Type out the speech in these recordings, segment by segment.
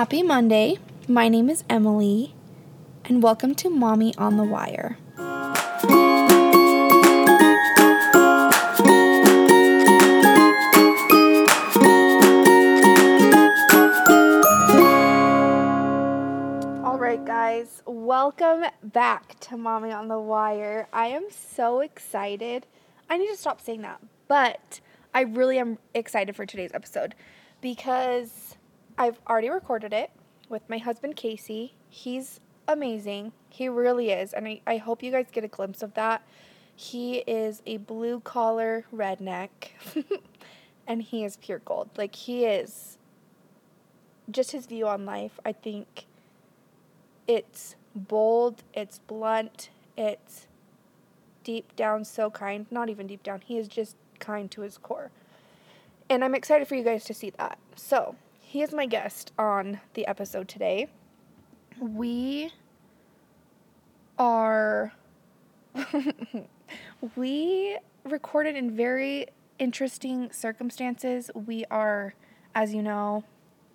Happy Monday. My name is Emily, and welcome to Mommy on the Wire. All right, guys, welcome back to Mommy on the Wire. I am so excited. I need to stop saying that, but I really am excited for today's episode because I've already recorded it with my husband, Casey. He's amazing. He really is. And I hope you guys get a glimpse of that. He is a blue-collar redneck. And he is pure gold. Like, he is... just his view on life, I think it's bold, it's blunt, it's deep down so kind. Not even deep down. He is just kind to his core. And I'm excited for you guys to see that. So... he is my guest on the episode today. We recorded in very interesting circumstances. We are, as you know,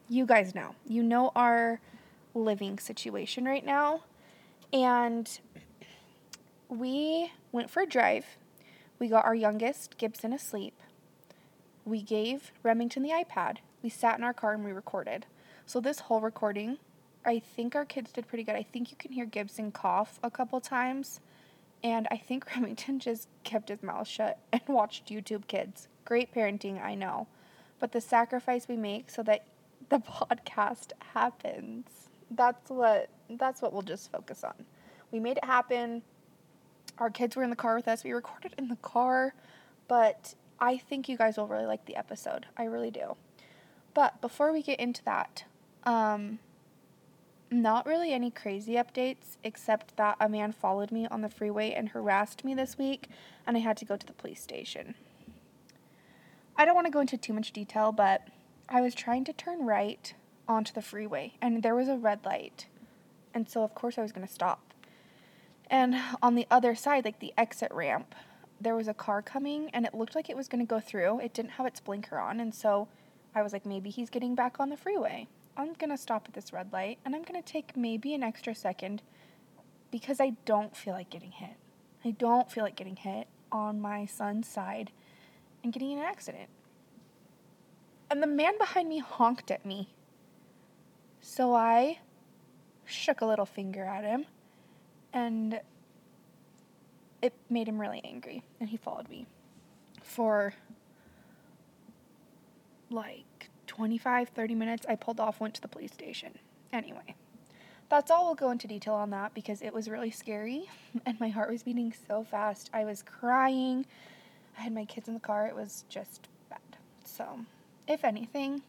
you guys know our living situation right now. And we went for a drive. We got our youngest, Gibson, asleep. We gave Remington the iPad. We sat in our car and we recorded. So this whole recording, I think our kids did pretty good. I think you can hear Gibson cough a couple times. And I think Remington just kept his mouth shut and watched YouTube Kids. Great parenting, I know. But the sacrifice we make so that the podcast happens, that's what we'll just focus on. We made it happen. Our kids were in the car with us. We recorded in the car. But I think you guys will really like the episode. I really do. But before we get into that, not really any crazy updates except that a man followed me on the freeway and harassed me this week, and I had to go to the police station. I don't want to go into too much detail, but I was trying to turn right onto the freeway, and there was a red light, and so of course I was going to stop. And on the other side, like the exit ramp, there was a car coming, and it looked like it was going to go through. It didn't have its blinker on, and so I was like, maybe he's getting back on the freeway. I'm going to stop at this red light, and I'm going to take maybe an extra second because I don't feel like getting hit. I don't feel like getting hit on my son's side and getting in an accident. And the man behind me honked at me. So I shook a little finger at him, and it made him really angry, and he followed me for... like 25-30 minutes. I pulled off, went to the police station. Anyway, that's all. We'll go into detail on that because it was really scary and my heart was beating so fast. I was crying. I had my kids in the car. It was just bad. So, if anything,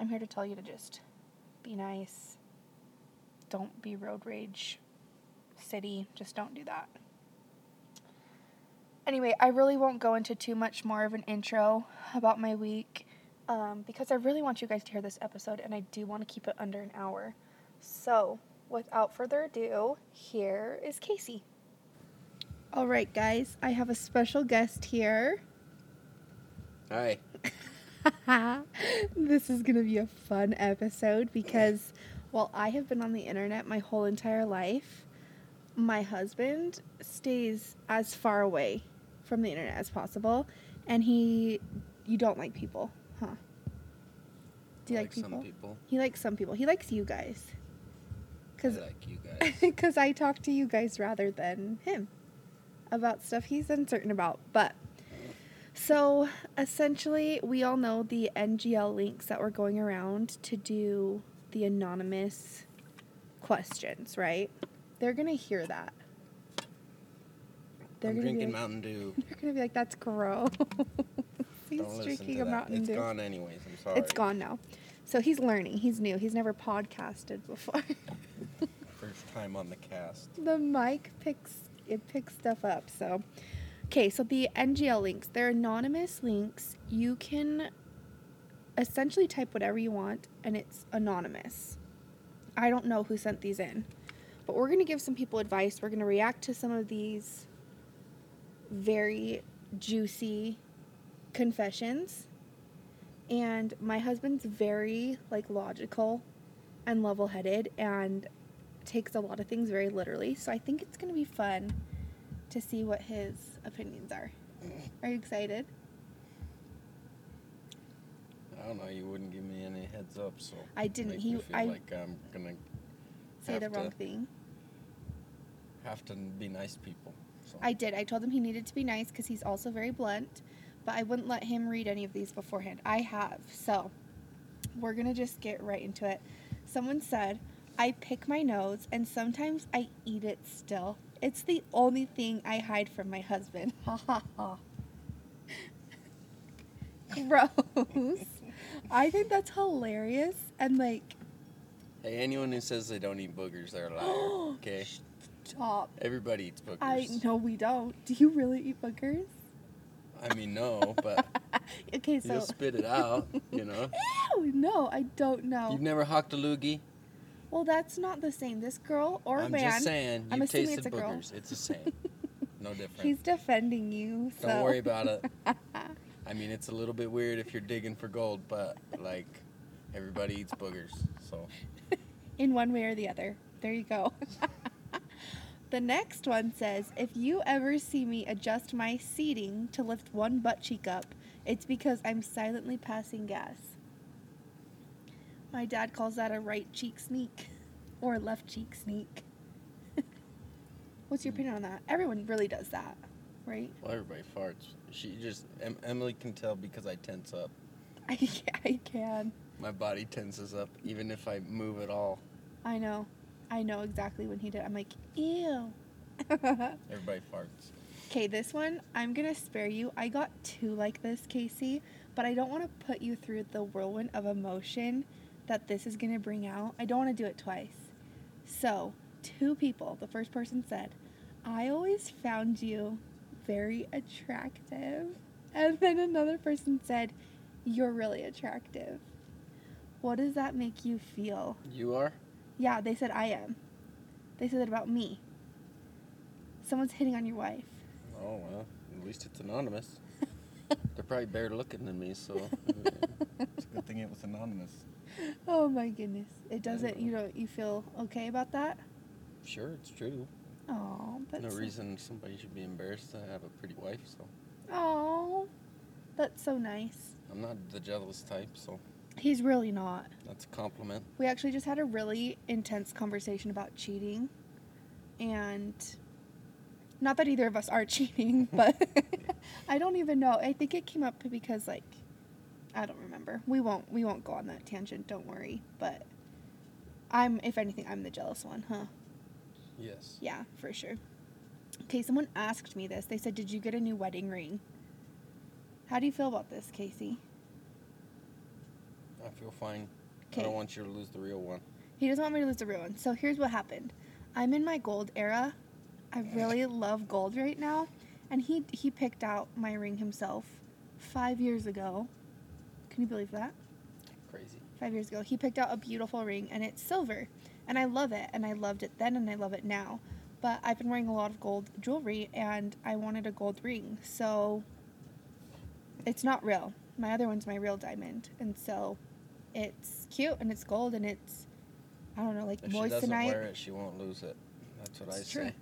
I'm here to tell you to just be nice. Don't be road rage city. Just don't do that. Anyway, I really won't go into too much more of an intro about my week. Because I really want you guys to hear this episode, and I do want to keep it under an hour. So, without further ado, here is Casey. All right, guys, I have a special guest here. Hi. This is going to be a fun episode because while I have been on the internet my whole entire life, my husband stays as far away from the internet as possible, and you don't like people. Huh? Do you like people? Some people. He likes some people. He likes you guys. I like you guys. Because I talk to you guys rather than him about stuff he's uncertain about. But, so, essentially, we all know the NGL links that were going around to do the anonymous questions, right? They're going to hear that. I'm drinking Mountain Dew. They're going to be like, that's gross. He's drinking a Mountain Dew. It's gone anyways. I'm sorry. It's gone now. So he's learning. He's new. He's never podcasted before. First time on the cast. The mic picks stuff up. So, okay. So the NGL links, they're anonymous links. You can essentially type whatever you want, and it's anonymous. I don't know who sent these in, but we're going to give some people advice. We're going to react to some of these very juicy confessions, and my husband's very, like, logical and level-headed and takes a lot of things very literally. So I think it's going to be fun to see what his opinions are. Are you excited? I don't know. You wouldn't give me any heads up, so I didn't. I feel like I'm gonna say the wrong thing. Have to be nice people. So. I did. I told him he needed to be nice because he's also very blunt. But I wouldn't let him read any of these beforehand. I have. So we're gonna just get right into it. Someone said, I pick my nose and sometimes I eat it still. It's the only thing I hide from my husband. Ha ha ha. Gross. I think that's hilarious. And like, hey, anyone who says they don't eat boogers, they're a liar. Okay. Stop. Everybody eats boogers. No, we don't. Do you really eat boogers? I mean, no, but okay, so you'll spit it out, you know. Ew, no, I don't know. You've never hocked a loogie? Well, that's not the same. This girl or man. I'm just saying, you tasted boogers. Girl. It's the same. No different. He's defending you. So. Don't worry about it. I mean, it's a little bit weird if you're digging for gold, but like, everybody eats boogers, so. In one way or the other. There you go. The next one says, if you ever see me adjust my seating to lift one butt cheek up, it's because I'm silently passing gas. My dad calls that a right cheek sneak or left cheek sneak. What's your opinion on that? Everyone really does that, right? Well, everybody farts. Emily can tell because I tense up. I can. My body tenses up even if I move at all. I know exactly when he did. I'm like, ew. Everybody farts. Okay, this one, I'm going to spare you. I got two like this, Casey, but I don't want to put you through the whirlwind of emotion that this is going to bring out. I don't want to do it twice. So, two people. The first person said, I always found you very attractive. And then another person said, you're really attractive. What does that make you feel? You are? Yeah, they said I am. They said that about me. Someone's hitting on your wife. Oh, well, at least it's anonymous. They're probably better looking than me, so it's a good thing it was anonymous. Oh, my goodness. It doesn't, you feel okay about that? Sure, it's true. Oh, that's... No reason somebody should be embarrassed to have a pretty wife, so... Oh, that's so nice. I'm not the jealous type, so... He's really not. That's a compliment. We actually just had a really intense conversation about cheating. And not that either of us are cheating, but I don't even know. I think it came up because, like, I don't remember. We won't go on that tangent, don't worry. But if anything, I'm the jealous one, huh? Yes. Yeah, for sure. Okay, someone asked me this. They said, did you get a new wedding ring? How do you feel about this, Casey? I feel fine. Kay. I don't want you to lose the real one. He doesn't want me to lose the real one. So here's what happened. I'm in my gold era. I really love gold right now. And he picked out my ring himself 5 years ago. Can you believe that? Crazy. 5 years ago. He picked out a beautiful ring, and it's silver. And I love it. And I loved it then, and I love it now. But I've been wearing a lot of gold jewelry, and I wanted a gold ring. So it's not real. My other one's my real diamond. And so... It's cute, and it's gold, and it's, I don't know, like moissanite. If she doesn't wear it, she won't lose it. That's what I say.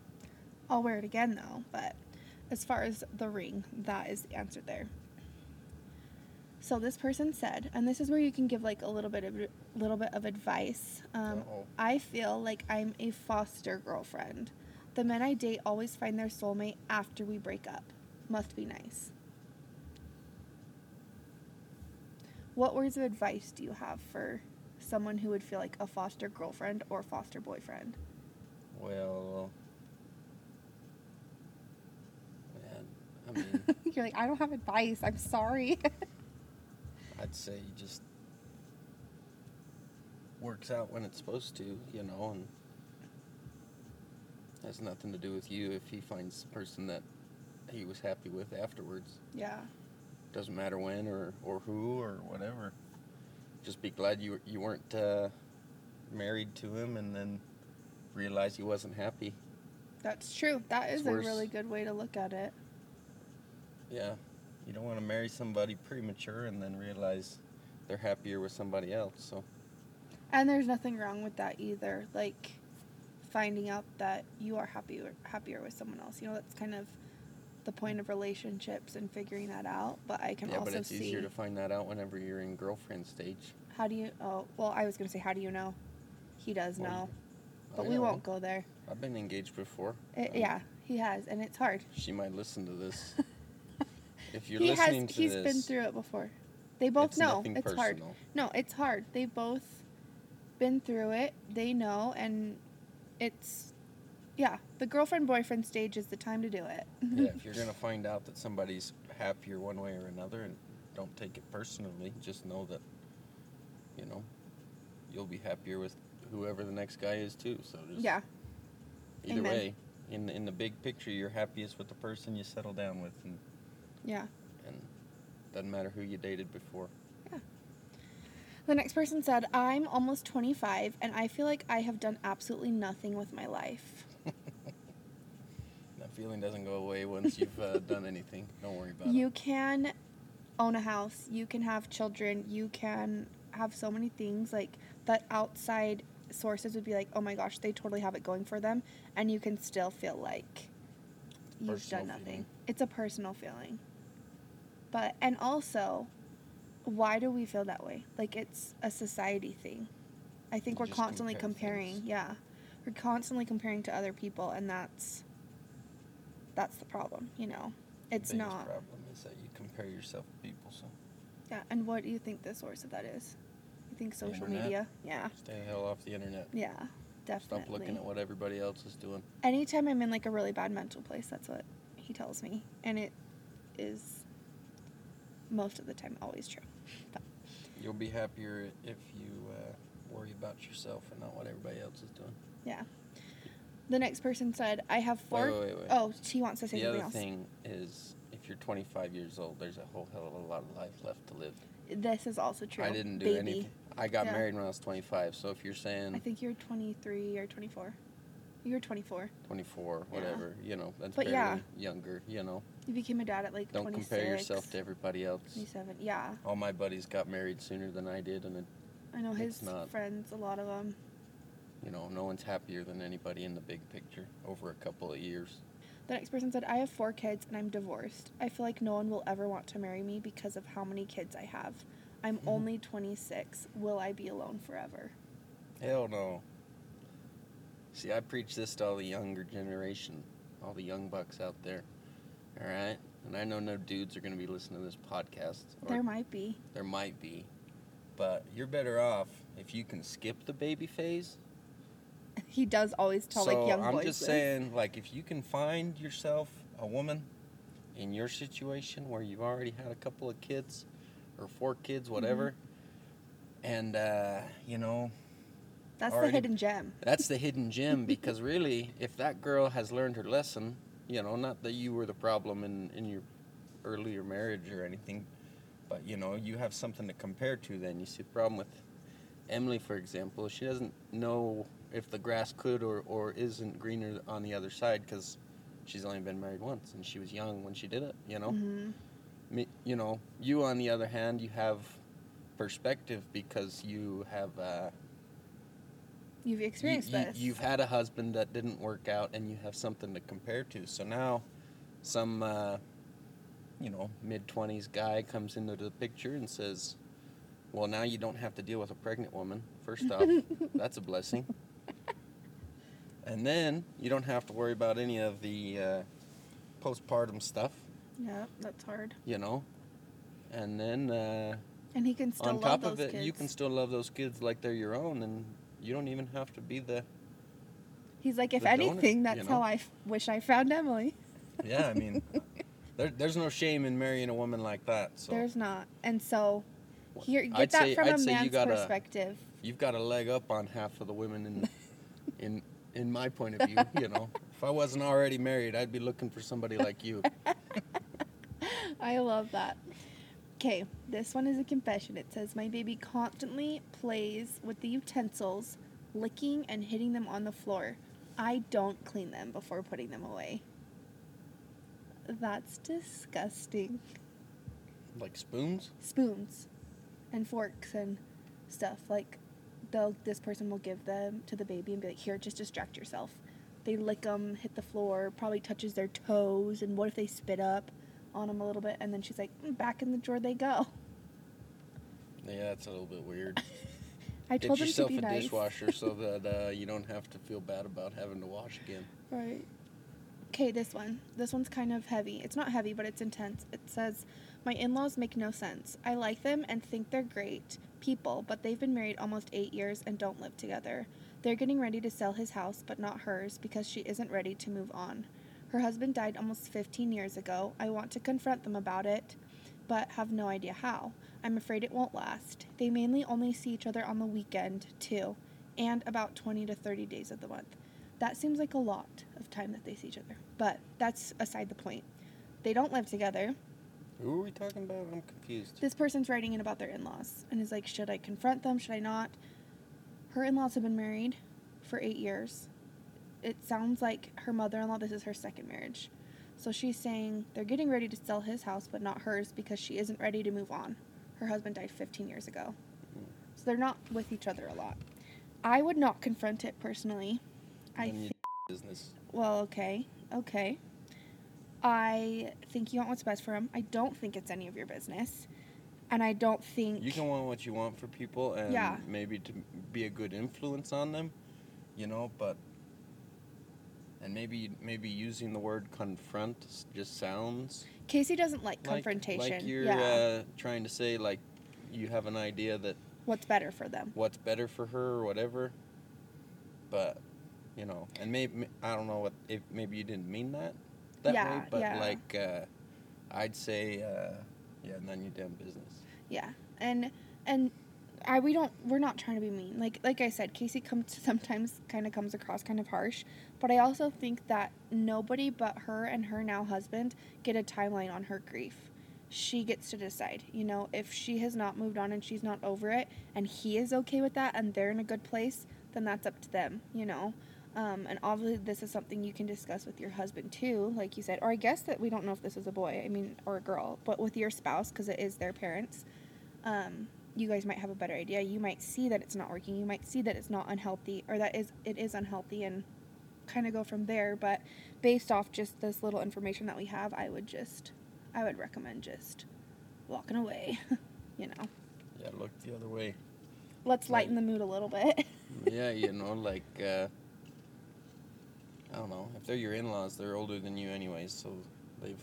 I'll wear it again, though, but as far as the ring, that is answered there. So this person said, and this is where you can give, like, a little bit of advice. I feel like I'm a foster girlfriend. The men I date always find their soulmate after we break up. Must be nice. What words of advice do you have for someone who would feel like a foster girlfriend or foster boyfriend? Well, man, I mean... You're like, I don't have advice. I'm sorry. I'd say it just works out when it's supposed to, you know, and has nothing to do with you if he finds the person that he was happy with afterwards. Yeah. Doesn't matter when or who or whatever. Just be glad you weren't married to him and then realize he wasn't happy. That's true. That is a really good way to look at it. Yeah. You don't want to marry somebody premature and then realize they're happier with somebody else. So And there's nothing wrong with that either. Like, finding out that you are happier with someone else. You know, that's kind of the point of relationships and figuring that out. But I can also see... Yeah, but it's easier to find that out whenever you're in girlfriend stage. How do you... Oh, well, I was going to say, how do you know? He does know. But we won't go there. I've been engaged before. Yeah, he has, and it's hard. She might listen to this. If you're listening to this... He's been through it before. They both know. It's hard. No, it's hard. They both been through it. They know, and it's... Yeah, the girlfriend-boyfriend stage is the time to do it. Yeah, if you're going to find out that somebody's happier one way or another, and don't take it personally, just know that, you know, you'll be happier with whoever the next guy is, too. So just yeah. Either Amen. Way, in the big picture, you're happiest with the person you settle down with. And, yeah. And doesn't matter who you dated before. Yeah. The next person said, I'm almost 25, and I feel like I have done absolutely nothing with my life. That feeling doesn't go away once you've done anything. Don't worry about it. You can own a house. You can have children. You can have so many things. Like, that outside sources would be like, oh, my gosh, they totally have it going for them. And you can still feel like you've done nothing. Feeling. It's a personal feeling. But, and also, why do we feel that way? Like, it's a society thing. I think we're constantly comparing. Things. Yeah. We're constantly comparing to other people, and that's the problem, you know. It's not. The biggest problem is that you compare yourself to people. So. Yeah, and what do you think the source of that is? You think social media? Yeah. Stay the hell off the internet. Yeah, definitely. Stop looking at what everybody else is doing. Anytime I'm in like a really bad mental place, that's what he tells me, and it is most of the time always true. But. You'll be happier if you worry about yourself and not what everybody else is doing. Yeah. The next person said, I have four... Wait. Oh, she wants to say something else. The other thing is, if you're 25 years old, there's a whole hell of a lot of life left to live. This is also true. I didn't do anything. I got married when I was 25, so if you're saying... I think you're 23 or 24. You're 24. 24, whatever. Yeah. You know, that's barely younger, you know. You became a dad at like 26. Don't compare yourself to everybody else. 27, yeah. All my buddies got married sooner than I did, and I know his friends, a lot of them. You know, no one's happier than anybody in the big picture over a couple of years. The next person said, I have 4 kids and I'm divorced. I feel like no one will ever want to marry me because of how many kids I have. I'm only 26. Will I be alone forever? Hell no. See, I preach this to all the younger generation, all the young bucks out there. All right? And I know no dudes are going to be listening to this podcast. There might be. There might be. But you're better off if you can skip the baby phase. He does always tell, so like, young boys. So I'm just saying, like, if you can find yourself a woman in your situation where you've already had a couple of kids or 4 kids, whatever, and, you know... That's already, the hidden gem. That's the hidden gem, because really, if that girl has learned her lesson, you know, not that you were the problem in your earlier marriage or anything, but, you know, you have something to compare to then. You see the problem with Emily, for example. She doesn't know... if the grass could or isn't greener on the other side, because she's only been married once, and she was young when she did it, you know? You know, you, on the other hand, you have perspective because you have... You've experienced this. You've had a husband that didn't work out, and you have something to compare to. So now some, you know, mid-20s guy comes into the picture and says, well, now you don't have to deal with a pregnant woman. First off, that's a blessing. And then you don't have to worry about any of the postpartum stuff. Yeah, that's hard. You know? And then and he can still love those kids. On top of it, you can still love those kids like they're your own, and you don't even have to be the... He's like, if anything, that's how I wish I found Emily. Yeah, I mean, there's no shame in marrying a woman like that. So. There's not. And so... Here, get I'd that say, from I'd a man's you gotta, perspective. You've got a leg up on half of the women in my point of view, you know. If I wasn't already married, I'd be looking for somebody like you. I love that. Okay, this one is a confession. It says, my baby constantly plays with the utensils, licking and hitting them on the floor. I don't clean them before putting them away. That's disgusting. Like spoons? Spoons. And forks and stuff, like this person will give them to the baby and be like, here, just distract yourself. They lick them, hit the floor, probably touches their toes, and what if they spit up on them a little bit? And then she's like, back in the drawer they go. Yeah, that's a little bit weird. I told them to be nice. Get yourself a dishwasher so that you don't have to feel bad about having to wash again. Right. Okay, this one. This one's kind of heavy. It's not heavy, but it's intense. It says, my in-laws make no sense. I like them and think they're great people, but they've been married almost 8 years and don't live together. They're getting ready to sell his house, but not hers, because she isn't ready to move on. Her husband died almost 15 years ago. I want to confront them about it, but have no idea how. I'm afraid it won't last. They mainly only see each other on the weekend, too, and about 20 to 30 days of the month. That seems like a lot of time that they see each other, but that's aside the point. They don't live together. Who are we talking about? I'm confused. This person's writing in about their in-laws and is like, should I confront them? Should I not? Her in-laws have been married for 8 years. It sounds like her mother-in-law, this is her second marriage. So she's saying they're getting ready to sell his house, but not hers, because she isn't ready to move on. Her husband died 15 years ago. So they're not with each other a lot. I would not confront it personally. Business. Well, okay. I think you want what's best for him. I don't think it's any of your business. And I don't think... You can want what you want for people and maybe to be a good influence on them, you know, but... And maybe using the word confront just sounds... Casey doesn't like confrontation. Like you're trying to say, like, you have an idea that... What's better for them. What's better for her or whatever. But, you know, and maybe, I don't know, maybe you didn't mean that way, but I'd say... none of your damn business. Yeah, we're not trying to be mean. Like I said, Casey sometimes comes across kind of harsh, but I also think that nobody but her and her now husband get a timeline on her grief. She gets to decide, you know, if she has not moved on and she's not over it, and he is okay with that, and they're in a good place, then that's up to them, you know. And obviously this is something you can discuss with your husband too, like you said, or I guess that we don't know if this is a boy, or a girl, but with your spouse, because it is their parents, you guys might have a better idea. You might see that it's not working. You might see that it's not unhealthy, or that it is unhealthy, and kind of go from there. But based off just this little information that we have, I would recommend just walking away, you know. Yeah, look the other way. Let's lighten the mood a little bit. Yeah, you know, like... I don't know. If they're your in-laws, they're older than you anyways, so they've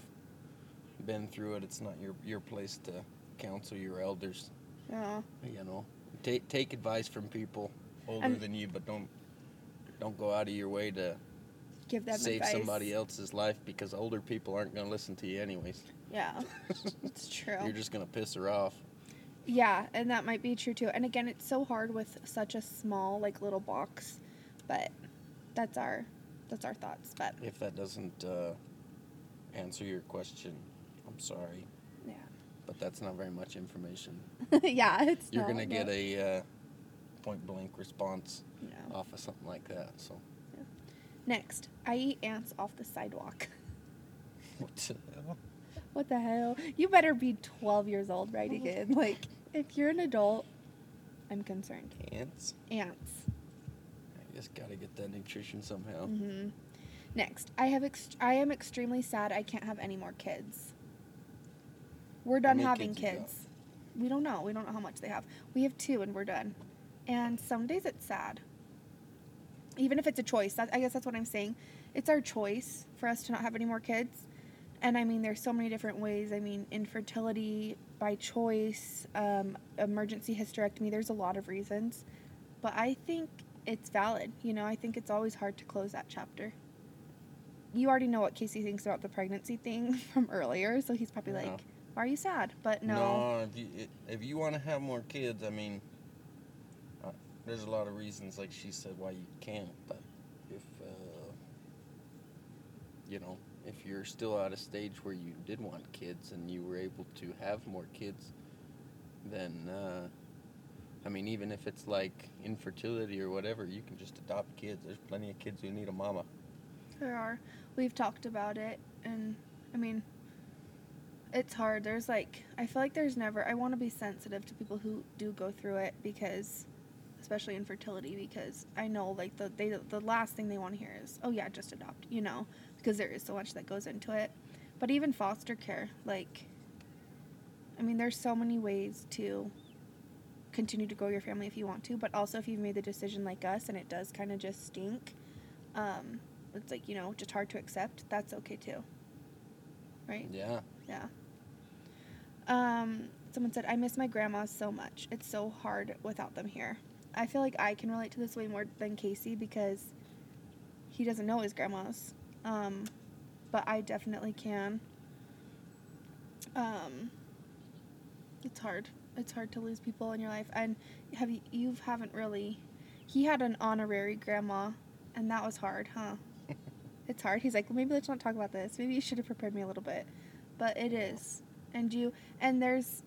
been through it. It's not your place to counsel your elders. Yeah. You know, take advice from people older than you, but don't go out of your way to give them save advice. Somebody else's life, because older people aren't going to listen to you anyways. Yeah, it's true. You're just going to piss her off. Yeah, and that might be true too. And again, it's so hard with such a small, like, little box, but that's our thoughts. But if that doesn't answer your question, I'm sorry. Yeah. But that's not very much information. Yeah, it's you're going to get a point-blank response off of something like that. So. Yeah. Next, I eat ants off the sidewalk. What the hell? What the hell? You better be 12 years old writing it. Like, if you're an adult, I'm concerned. Ants. Just gotta get that nutrition somehow. Mm-hmm. Next, I am extremely sad I can't have any more kids. We're done having kids. We don't know. We don't know how much they have. We have 2 and we're done. And some days it's sad. Even if it's a choice. I guess that's what I'm saying. It's our choice for us to not have any more kids. And I mean, there's so many different ways. I mean, infertility, by choice, emergency hysterectomy. There's a lot of reasons. But I think... it's valid. You know, I think it's always hard to close that chapter. You already know what Casey thinks about the pregnancy thing from earlier, so he's probably like, why are you sad? But no. No, if you want to have more kids, I mean, there's a lot of reasons, like she said, why you can't. But if, you know, if you're still at a stage where you did want kids and you were able to have more kids, then... I mean, even if it's like infertility or whatever, you can just adopt kids. There's plenty of kids who need a mama. There are. We've talked about it, and I mean, it's hard. There's like, I feel like there's never, I want to be sensitive to people who do go through it, because especially infertility, because I know, like, the last thing they want to hear is, oh, yeah, just adopt, you know, because there is so much that goes into it. But even foster care, like, I mean, there's so many ways to continue to grow your family if you want to, but also if you've made the decision like us and it does kind of just stink, it's like, you know, just hard to accept, that's okay too. Right? Yeah. Yeah. Someone said, I miss my grandmas so much. It's so hard without them here. I feel like I can relate to this way more than Casey because he doesn't know his grandmas. But I definitely can. It's hard. It's hard to lose people in your life. And you haven't really... He had an honorary grandma, and that was hard, huh? It's hard. He's like, well, maybe let's not talk about this. Maybe you should have prepared me a little bit. But it is. And there's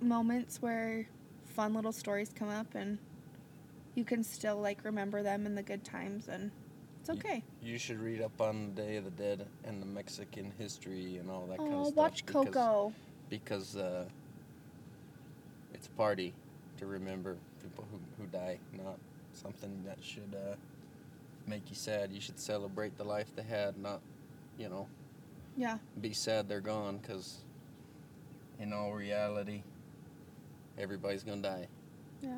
moments where fun little stories come up, and you can still, like, remember them in the good times, and it's okay. You should read up on Day of the Dead and the Mexican history and all that kind of stuff. Oh, watch Coco. Because it's a party to remember people who die, not something that should make you sad. You should celebrate the life they had, not, you know, be sad they're gone, because in all reality, everybody's going to die. Yeah.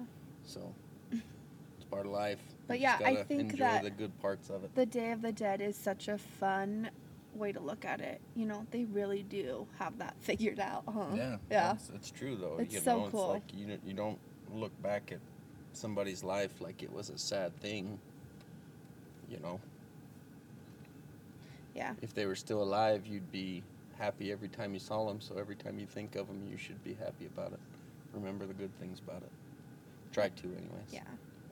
So, it's part of life. But yeah, I think that the good parts of it. The Day of the Dead is such a fun way to look at it. You know, they really do have that figured out, huh? Yeah. Yeah. It's true, though. It's so cool. It's like you don't look back at somebody's life like it was a sad thing, you know? Yeah. If they were still alive, you'd be happy every time you saw them, so every time you think of them, you should be happy about it. Remember the good things about it. Try to, anyways. Yeah.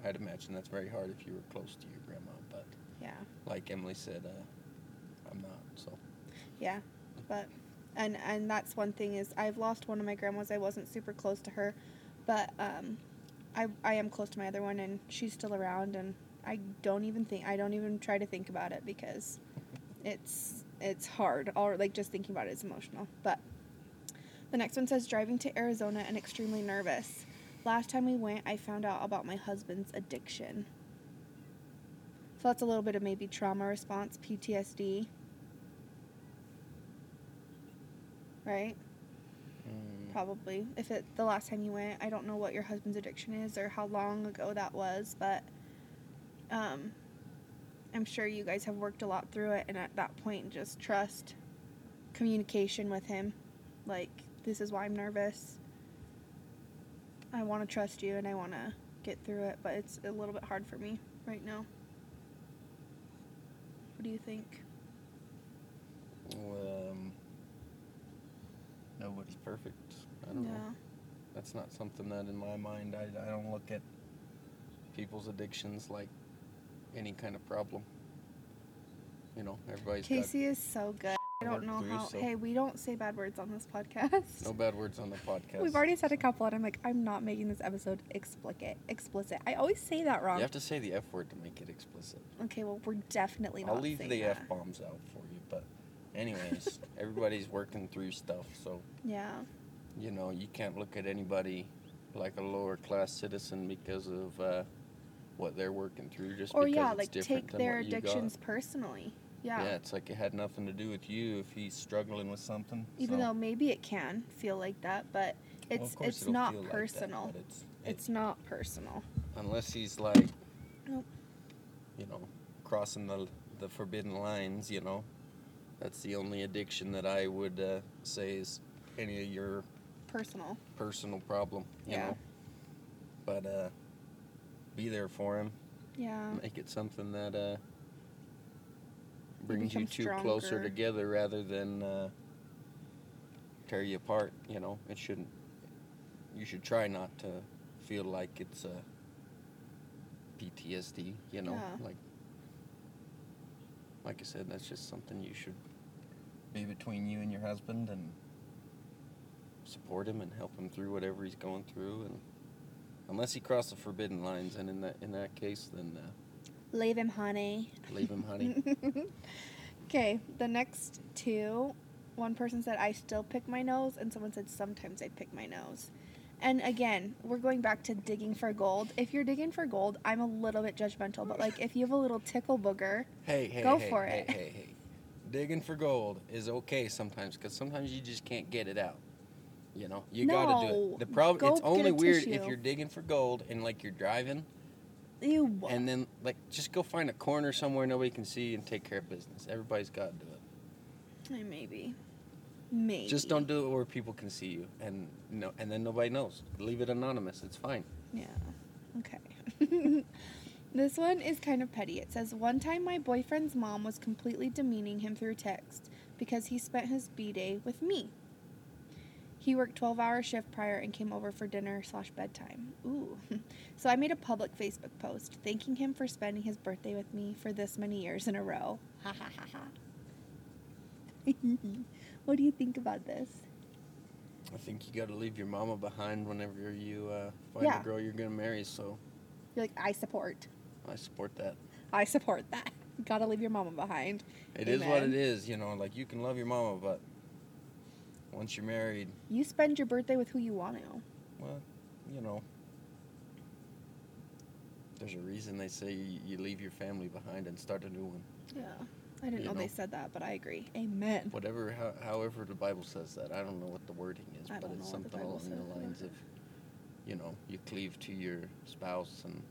I'd imagine that's very hard if you were close to your grandma, but yeah, like Emily said, I'm not, so. Yeah, but, and that's one thing is, I've lost one of my grandmas. I wasn't super close to her, but I am close to my other one, and she's still around, and I don't even try to think about it, because it's hard. Or like just thinking about it is emotional. But the next one says, driving to Arizona and extremely nervous. Last time we went, I found out about my husband's addiction. So that's a little bit of maybe trauma response, PTSD. Right? Probably. If it's the last time you went, I don't know what your husband's addiction is or how long ago that was, but I'm sure you guys have worked a lot through it, and at that point, just trust, communication with him. Like, this is why I'm nervous. I want to trust you, and I want to get through it, but it's a little bit hard for me right now. What do you think? Nobody's perfect. I don't know. That's not something that, in my mind, I don't look at people's addictions like any kind of problem. You know, everybody's Casey is so good. I don't know how. Hey, we don't say bad words on this podcast. No bad words on the podcast. We've already said a couple, and I'm like, I'm not making this episode explicit. I always say that wrong. You have to say the F word to make it explicit. Okay, well, we're definitely not. I'll leave the F bombs out for you, but anyways, everybody's working through stuff, so yeah. You know, you can't look at anybody like a lower class citizen because of what they're working through, just or because yeah, it's like different take than their what addictions you got. Personally. Yeah. Yeah, it's like it had nothing to do with you if he's struggling with something. Even though maybe it can feel like that, but it's not personal. Like that, it's not personal. Unless he's like, nope. You know, crossing the forbidden lines. You know, that's the only addiction that I would say is any of your personal problem. You know? But be there for him. Yeah. Make it something that brings you two stronger. Closer together rather than tear you apart. You know, it shouldn't. You should try not to feel like it's a PTSD. You know, like I said, that's just something you should be between you and your husband, and support him and help him through whatever he's going through. And unless he crossed the forbidden lines, and in that case, then leave him, honey. Leave him, honey. Okay, the next two. One person said, I still pick my nose, and someone said, sometimes I pick my nose. And again, we're going back to digging for gold. If you're digging for gold, I'm a little bit judgmental, but like if you have a little tickle booger, go for it. Digging for gold is okay sometimes because sometimes you just can't get it out. You know, you gotta do it. The problem, it's only weird if you're digging for gold and like you're driving. Ew. And then like just go find a corner somewhere nobody can see and take care of business. Everybody's got to do it. Maybe. Just don't do it where people can see you and then nobody knows. Leave it anonymous. It's fine. Yeah. Okay. This one is kind of petty. It says, one time my boyfriend's mom was completely demeaning him through text because he spent his B-day with me. He worked 12-hour shift prior and came over for dinner/bedtime. Ooh. So I made a public Facebook post thanking him for spending his birthday with me for this many years in a row. Ha ha ha ha. What do you think about this? I think you got to leave your mama behind whenever you find a girl you're going to marry, so. You're like, I support that. Got to leave your mama behind. It is what it is, you know, like you can love your mama, but once you're married. You spend your birthday with who you want to. Well, you know, there's a reason they say you leave your family behind and start a new one. Yeah. I didn't know they said that, but I agree. Amen. Whatever, however the Bible says that. I don't know what the wording is, but it's something along the lines of, you know, you cleave to your spouse and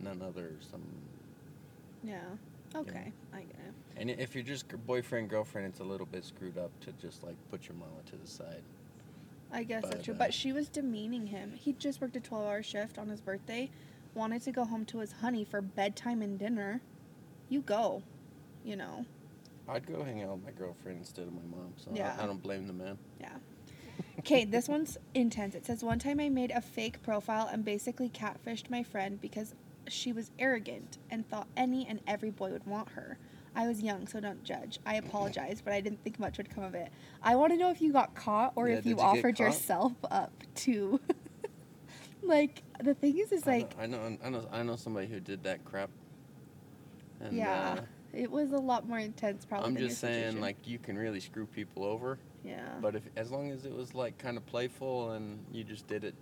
none other. Yeah. Okay. You know. I get it. And if you're just boyfriend, girlfriend, it's a little bit screwed up to just, like, put your mama to the side. I guess that's true. But she was demeaning him. He just worked a 12-hour shift on his birthday, wanted to go home to his honey for bedtime and dinner. You go, you know. I'd go hang out with my girlfriend instead of my mom, so yeah. I don't blame the man. Yeah. Okay, this one's intense. It says, one time I made a fake profile and basically catfished my friend because she was arrogant and thought any and every boy would want her. I was young, so don't judge. I apologize, but I didn't think much would come of it. I want to know if you got caught or if you offered yourself up to. Like, the thing is like... I know somebody who did that crap. And, yeah. It was a lot more intense, probably. I'm just saying, like, you can really screw people over. Yeah. But as long as it was, like, kind of playful and you just did it,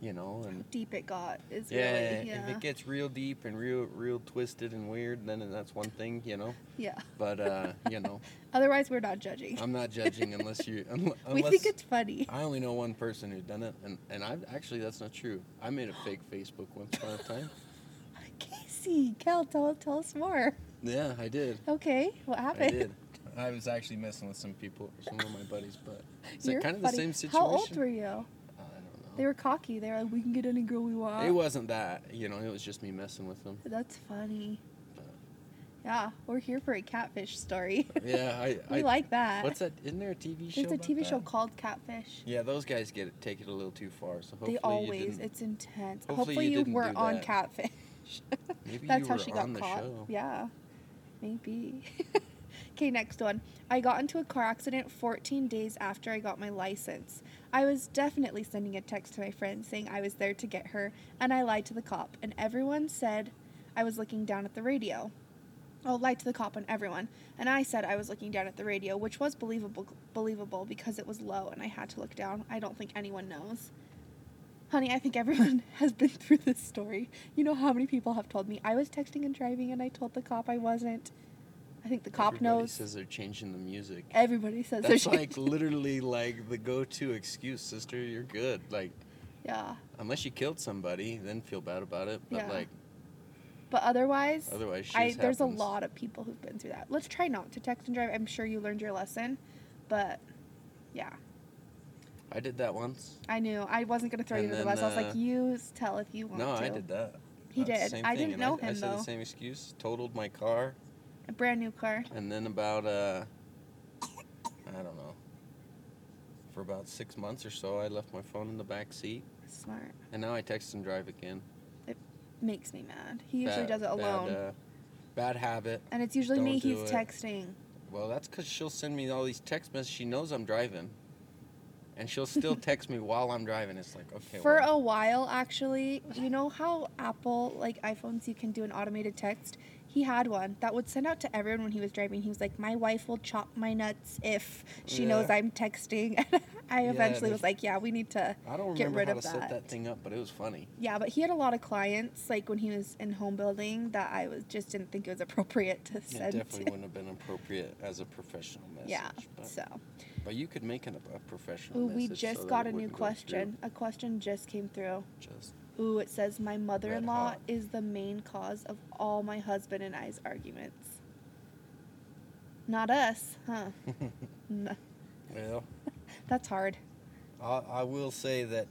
you know. And how deep it got. If it gets real deep and real twisted and weird, then that's one thing, you know. Yeah. But, you know. Otherwise, we're not judging. I'm not judging unless you... we think it's funny. I only know one person who's done it, and I've actually, that's not true. I made a fake Facebook once upon a time. Casey, Kel, tell us more. Yeah, I did. Okay, what happened? I did. I was actually messing with some of my buddies, but it's like kind of the same situation. How old were you? I don't know. They were cocky. They were like, we can get any girl we want. It wasn't that. You know, it was just me messing with them. That's funny. But yeah, we're here for a catfish story. Yeah. I like that. What's that? Isn't there a TV show? There's a TV show called Catfish. Yeah, those guys take it a little too far. So hopefully it's intense. Hopefully you weren't on Catfish. Maybe that's how she got caught. Show. Yeah. Maybe. Okay, next one. I got into a car accident 14 days after I got my license. I was definitely sending a text to my friend saying I was there to get her, and I lied to the cop, and everyone said I was looking down at the radio. Oh, lied to the cop and everyone, and I said I was looking down at the radio, which was believable because it was low and I had to look down. I don't think anyone knows. Honey, I think everyone has been through this story. You know how many people have told me I was texting and driving and I told the cop I wasn't. I think the cop knows. Everybody says they're changing the music. Everybody says they're changing. That's like literally like the go-to excuse, sister. You're good. Like, yeah. Unless you killed somebody, then feel bad about it. But like. But otherwise, there's a lot of people who've been through that. Let's try not to text and drive. I'm sure you learned your lesson, but yeah. I did that once. I knew. I wasn't going to throw you under the bus. I was like, you tell if you want to. No, I did that. He did. I didn't know him, though. I said the same excuse. Totaled my car. A brand new car. And then about, I don't know, for about 6 months or so, I left my phone in the back seat. Smart. And now I text and drive again. It makes me mad. He usually does it alone. Bad habit. And it's usually me he's texting. Well, that's because she'll send me all these text messages. She knows I'm driving. And she'll still text me while I'm driving. It's like, okay. For a while, actually, you know how Apple, like iPhones, you can do an automated text? He had one that would send out to everyone when he was driving. He was like, my wife will chop my nuts if she knows I'm texting. And I eventually was like, yeah, we need to get rid of that. I don't remember how to set that thing up, but it was funny. Yeah, but he had a lot of clients, like when he was in home building, that I was just didn't think it was appropriate to send. It definitely wouldn't have been appropriate as a professional message. Yeah, But you could make a professional message. We just got a new question. A question just came through. Ooh, it says, my mother-in-law is the main cause of all my husband and I's arguments. Not us, huh? No. Well. That's hard. I will say that,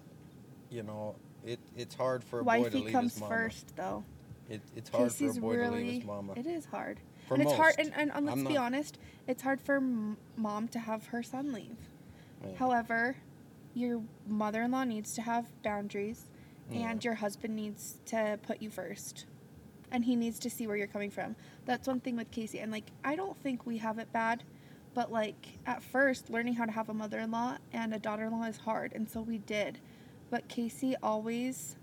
you know, it's hard for a boy to leave his mama. Wifey comes first, though. It's hard for a boy to leave his mama. It is hard. For and most. It's hard, and let's be honest, it's hard for mom to have her son leave. Yeah. However, your mother-in-law needs to have boundaries. And your husband needs to put you first. And he needs to see where you're coming from. That's one thing with Casey. And, like, I don't think we have it bad. But, like, at first, learning how to have a mother-in-law and a daughter-in-law is hard. And so we did. But Casey always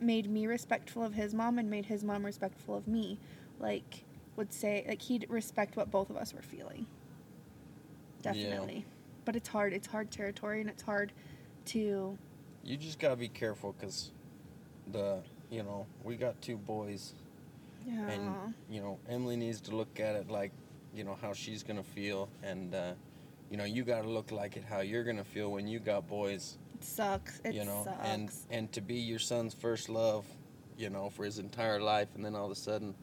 made me respectful of his mom and made his mom respectful of me. Like, would say, like, he'd respect what both of us were feeling. Definitely. Yeah. But it's hard. It's hard territory. And it's hard to... You just gotta be careful, cause we got two boys, and Emily needs to look at it like, how she's gonna feel, and you gotta look like it how you're gonna feel when you got boys. It sucks. It sucks. And to be your son's first love, for his entire life, and then all of a sudden,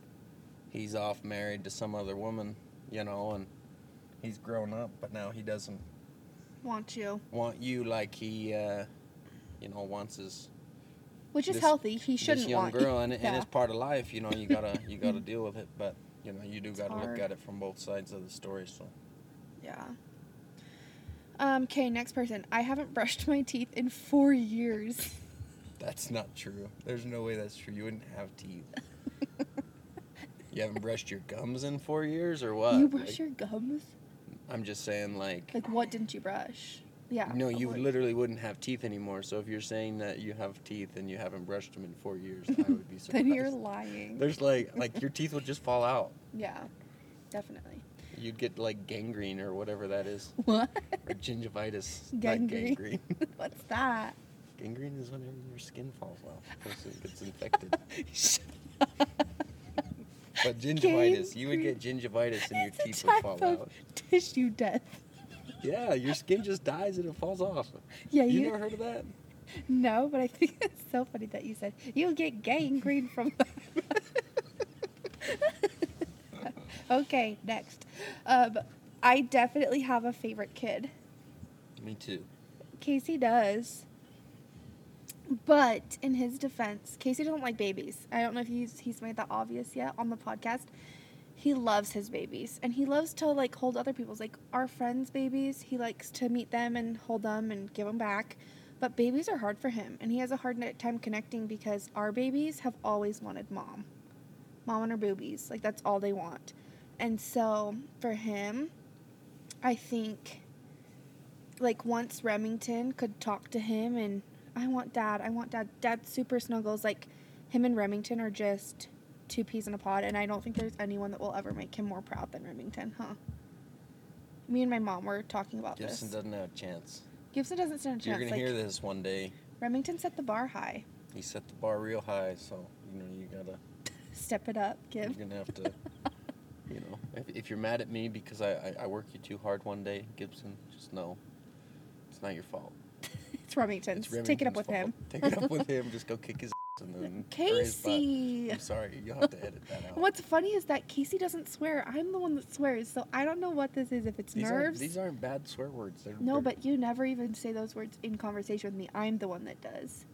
he's off married to some other woman, and he's grown up, but now he doesn't want you like he. Wants his... Which is healthy. He shouldn't want... This young girl, and it's part of life, you gotta deal with it, but, you do gotta look at it from both sides of the story, so... Yeah. Okay, next person. I haven't brushed my teeth in 4 years. That's not true. There's no way that's true. You wouldn't have teeth. You haven't brushed your gums in 4 years, or what? You brush your gums? I'm just saying, Like, what didn't you brush? Yeah. No, you literally wouldn't have teeth anymore. So if you're saying that you have teeth and you haven't brushed them in 4 years, I would be surprised. Then you're lying. There's like your teeth would just fall out. Yeah, definitely. You'd get like gangrene or whatever that is. What? Or gingivitis. Gangrene. What's that? Gangrene is whenever your skin falls off. It gets infected. Shut up. But gingivitis, you would get gingivitis and your teeth would fall out. Tissue death. Yeah, your skin just dies and it falls off. Yeah, you never heard of that? No, but I think it's so funny that you said, you'll get gangrene from that. Okay, next. I definitely have a favorite kid. Me too. Casey does. But in his defense, Casey doesn't like babies. I don't know if he's made that obvious yet on the podcast. He loves his babies, and he loves to, like, hold other people's, like, our friends' babies. He likes to meet them and hold them and give them back, but babies are hard for him, and he has a hard time connecting because our babies have always wanted mom and her boobies. Like, that's all they want, and so for him, I think, like, once Remington could talk to him and, I want dad, dad super snuggles, like, him and Remington are just... two peas in a pod, and I don't think there's anyone that will ever make him more proud than Remington, huh? Me and my mom were talking about this. Gibson doesn't stand a chance. You're going to hear this one day. Remington set the bar high. He set the bar real high, so, you got to... Step it up, Gib. You're going to have to, If you're mad at me because I work you too hard one day, Gibson, just know it's not your fault. It's Remington's. Take it up with him. Take it up with him. Just go kick his... Casey, I'm sorry, you'll have to edit that out. What's funny is that Casey doesn't swear. I'm the one that swears, so I don't know what this is. If it's nerves, these aren't bad swear words. But you never even say those words in conversation with me. I'm the one that does.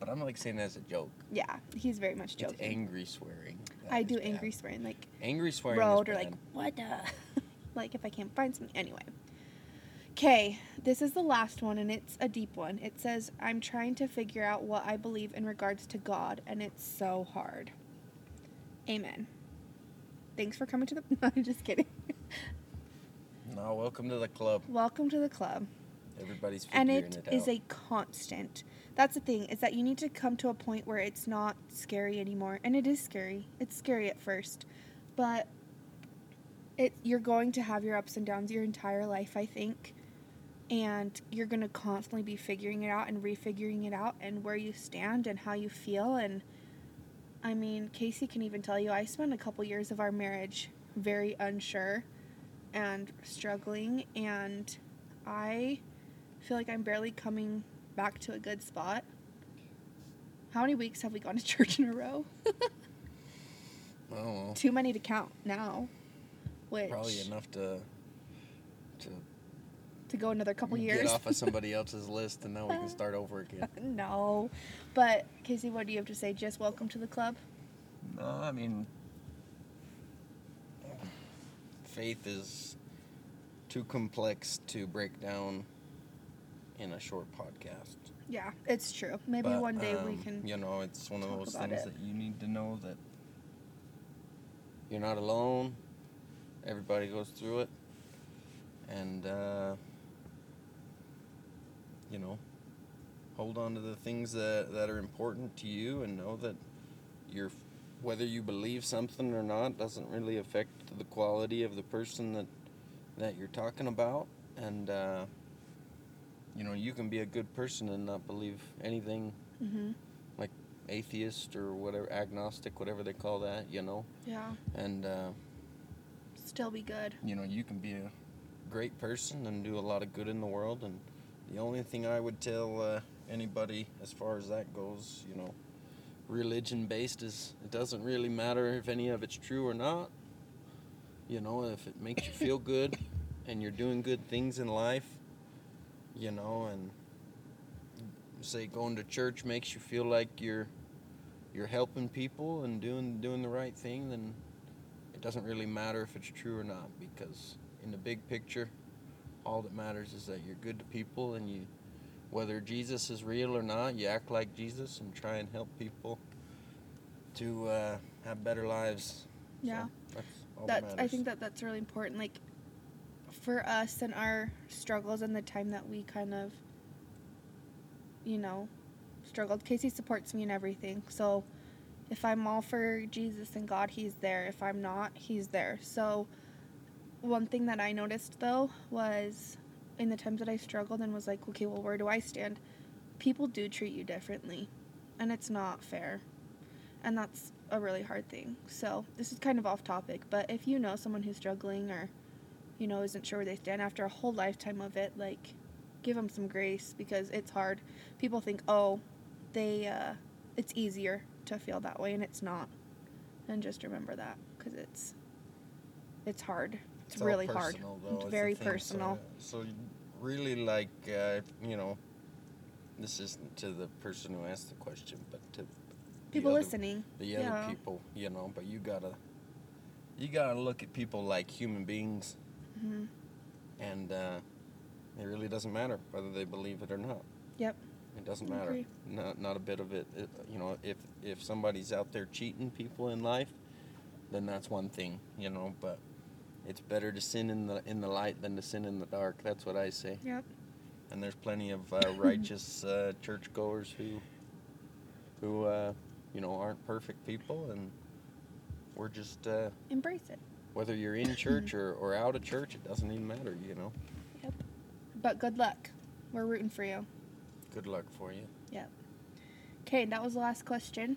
But I'm like saying that as a joke. Yeah, he's very much joking. It's angry swearing. I do angry swearing, like angry swearing. Road or like what the, like if I can't find something anyway. Okay, this is the last one, and it's a deep one. It says, I'm trying to figure out what I believe in regards to God, and it's so hard. Amen. Thanks for coming to the... No, I'm just kidding. No, welcome to the club. Everybody's figuring it out. And it is a constant. That's the thing, is that you need to come to a point where it's not scary anymore. And it is scary. It's scary at first. But you're going to have your ups and downs your entire life, I think. And you're going to constantly be figuring it out and refiguring it out and where you stand and how you feel. And, I mean, Casey can even tell you, I spent a couple years of our marriage very unsure and struggling. And I feel like I'm barely coming back to a good spot. How many weeks have we gone to church in a row? Oh. Too many to count now. Which probably enough to go another couple years. Get off of somebody else's list and now we can start over again. No. But Casey, what do you have to say? Just welcome to the club? No, I mean, faith is too complex to break down in a short podcast. Yeah, it's true. Maybe one day we can. You know, it's one of those things that you need to know that you're not alone. Everybody goes through it. And, you know, hold on to the things that are important to you and know that whether you believe something or not doesn't really affect the quality of the person that you're talking about. And, you know, you can be a good person and not believe anything, mm-hmm. like atheist or whatever, agnostic, whatever they call that, you know. Yeah. And still be good. You know, you can be a great person and do a lot of good in the world. And the only thing I would tell anybody as far as that goes, you know, religion-based is it doesn't really matter if any of it's true or not. You know, if it makes you feel good and you're doing good things in life, you know, and say going to church makes you feel like you're helping people and doing the right thing, then it doesn't really matter if it's true or not, because in the big picture, all that matters is that you're good to people, and you, whether Jesus is real or not, you act like Jesus and try and help people to have better lives. Yeah, so that's all that matters. I think that's really important. Like, for us and our struggles and the time that we kind of, you know, struggled. Casey supports me in everything. So if I'm all for Jesus and God, he's there. If I'm not, he's there. So one thing that I noticed, though, was in the times that I struggled and was like, okay, well, where do I stand? People do treat you differently, and it's not fair. And that's a really hard thing. So this is kind of off topic, but if you know someone who's struggling or, you know, isn't sure where they stand after a whole lifetime of it, like, give them some grace, because it's hard. People think, oh, it's easier to feel that way, and it's not. And just remember that, because it's hard. It's really hard. It's very personal. So really, like, you know, this isn't to the person who asked the question, but to people listening. The other people, you know, but you gotta look at people like human beings. Mm-hmm. And it really doesn't matter whether they believe it or not. Yep. It doesn't matter. Not a bit of it. You know, if somebody's out there cheating people in life, then that's one thing, you know. But it's better to sin in the light than to sin in the dark. That's what I say. Yep. And there's plenty of righteous churchgoers who you know, aren't perfect people, and we're just embrace it. Whether you're in church or out of church, it doesn't even matter, you know. Yep. But good luck. We're rooting for you. Good luck for you. Yep. Okay, that was the last question,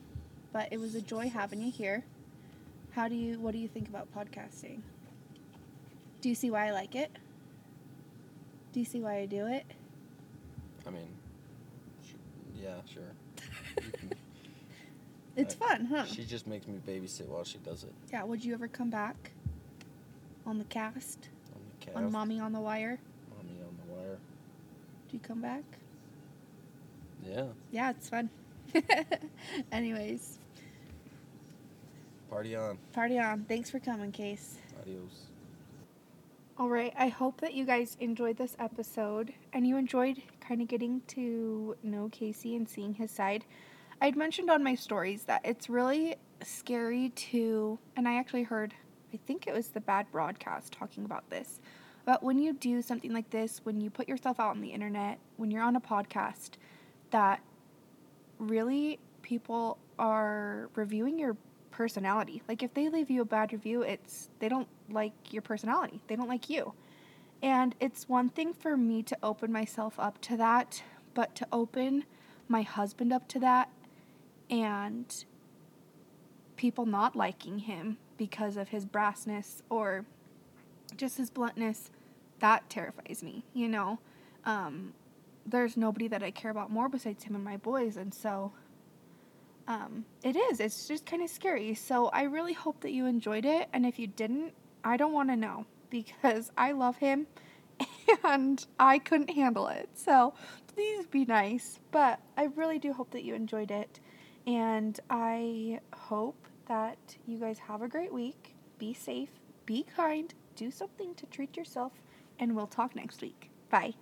but it was a joy having you here. What do you think about podcasting? Do you see why I like it? Do you see why I do it? I mean, yeah, sure. It's fun, huh? She just makes me babysit while she does it. Yeah, would you ever come back? On the cast? On the cast. On Mommy on the Wire? Mommy on the Wire. Do you come back? Yeah. Yeah, it's fun. Anyways. Party on. Party on. Thanks for coming, Case. Adios. All right, I hope that you guys enjoyed this episode, and you enjoyed kind of getting to know Casey and seeing his side. I'd mentioned on my stories that it's really scary and I actually heard, I think it was the Bad Broadcast talking about this, But when you do something like this, when you put yourself out on the internet, when you're on a podcast, that really people are reviewing your personality. Like, if they leave you a bad review, it's they don't like your personality. They don't like you. And it's one thing for me to open myself up to that, but to open my husband up to that and people not liking him because of his brassness or just his bluntness, that terrifies me, you know. There's nobody that I care about more besides him and my boys, and so it's just kind of scary. So I really hope that you enjoyed it, and if you didn't, I don't want to know, because I love him and I couldn't handle it. So please be nice, but I really do hope that you enjoyed it, and I hope that you guys have a great week. Be safe, be kind, do something to treat yourself, and we'll talk next week. Bye.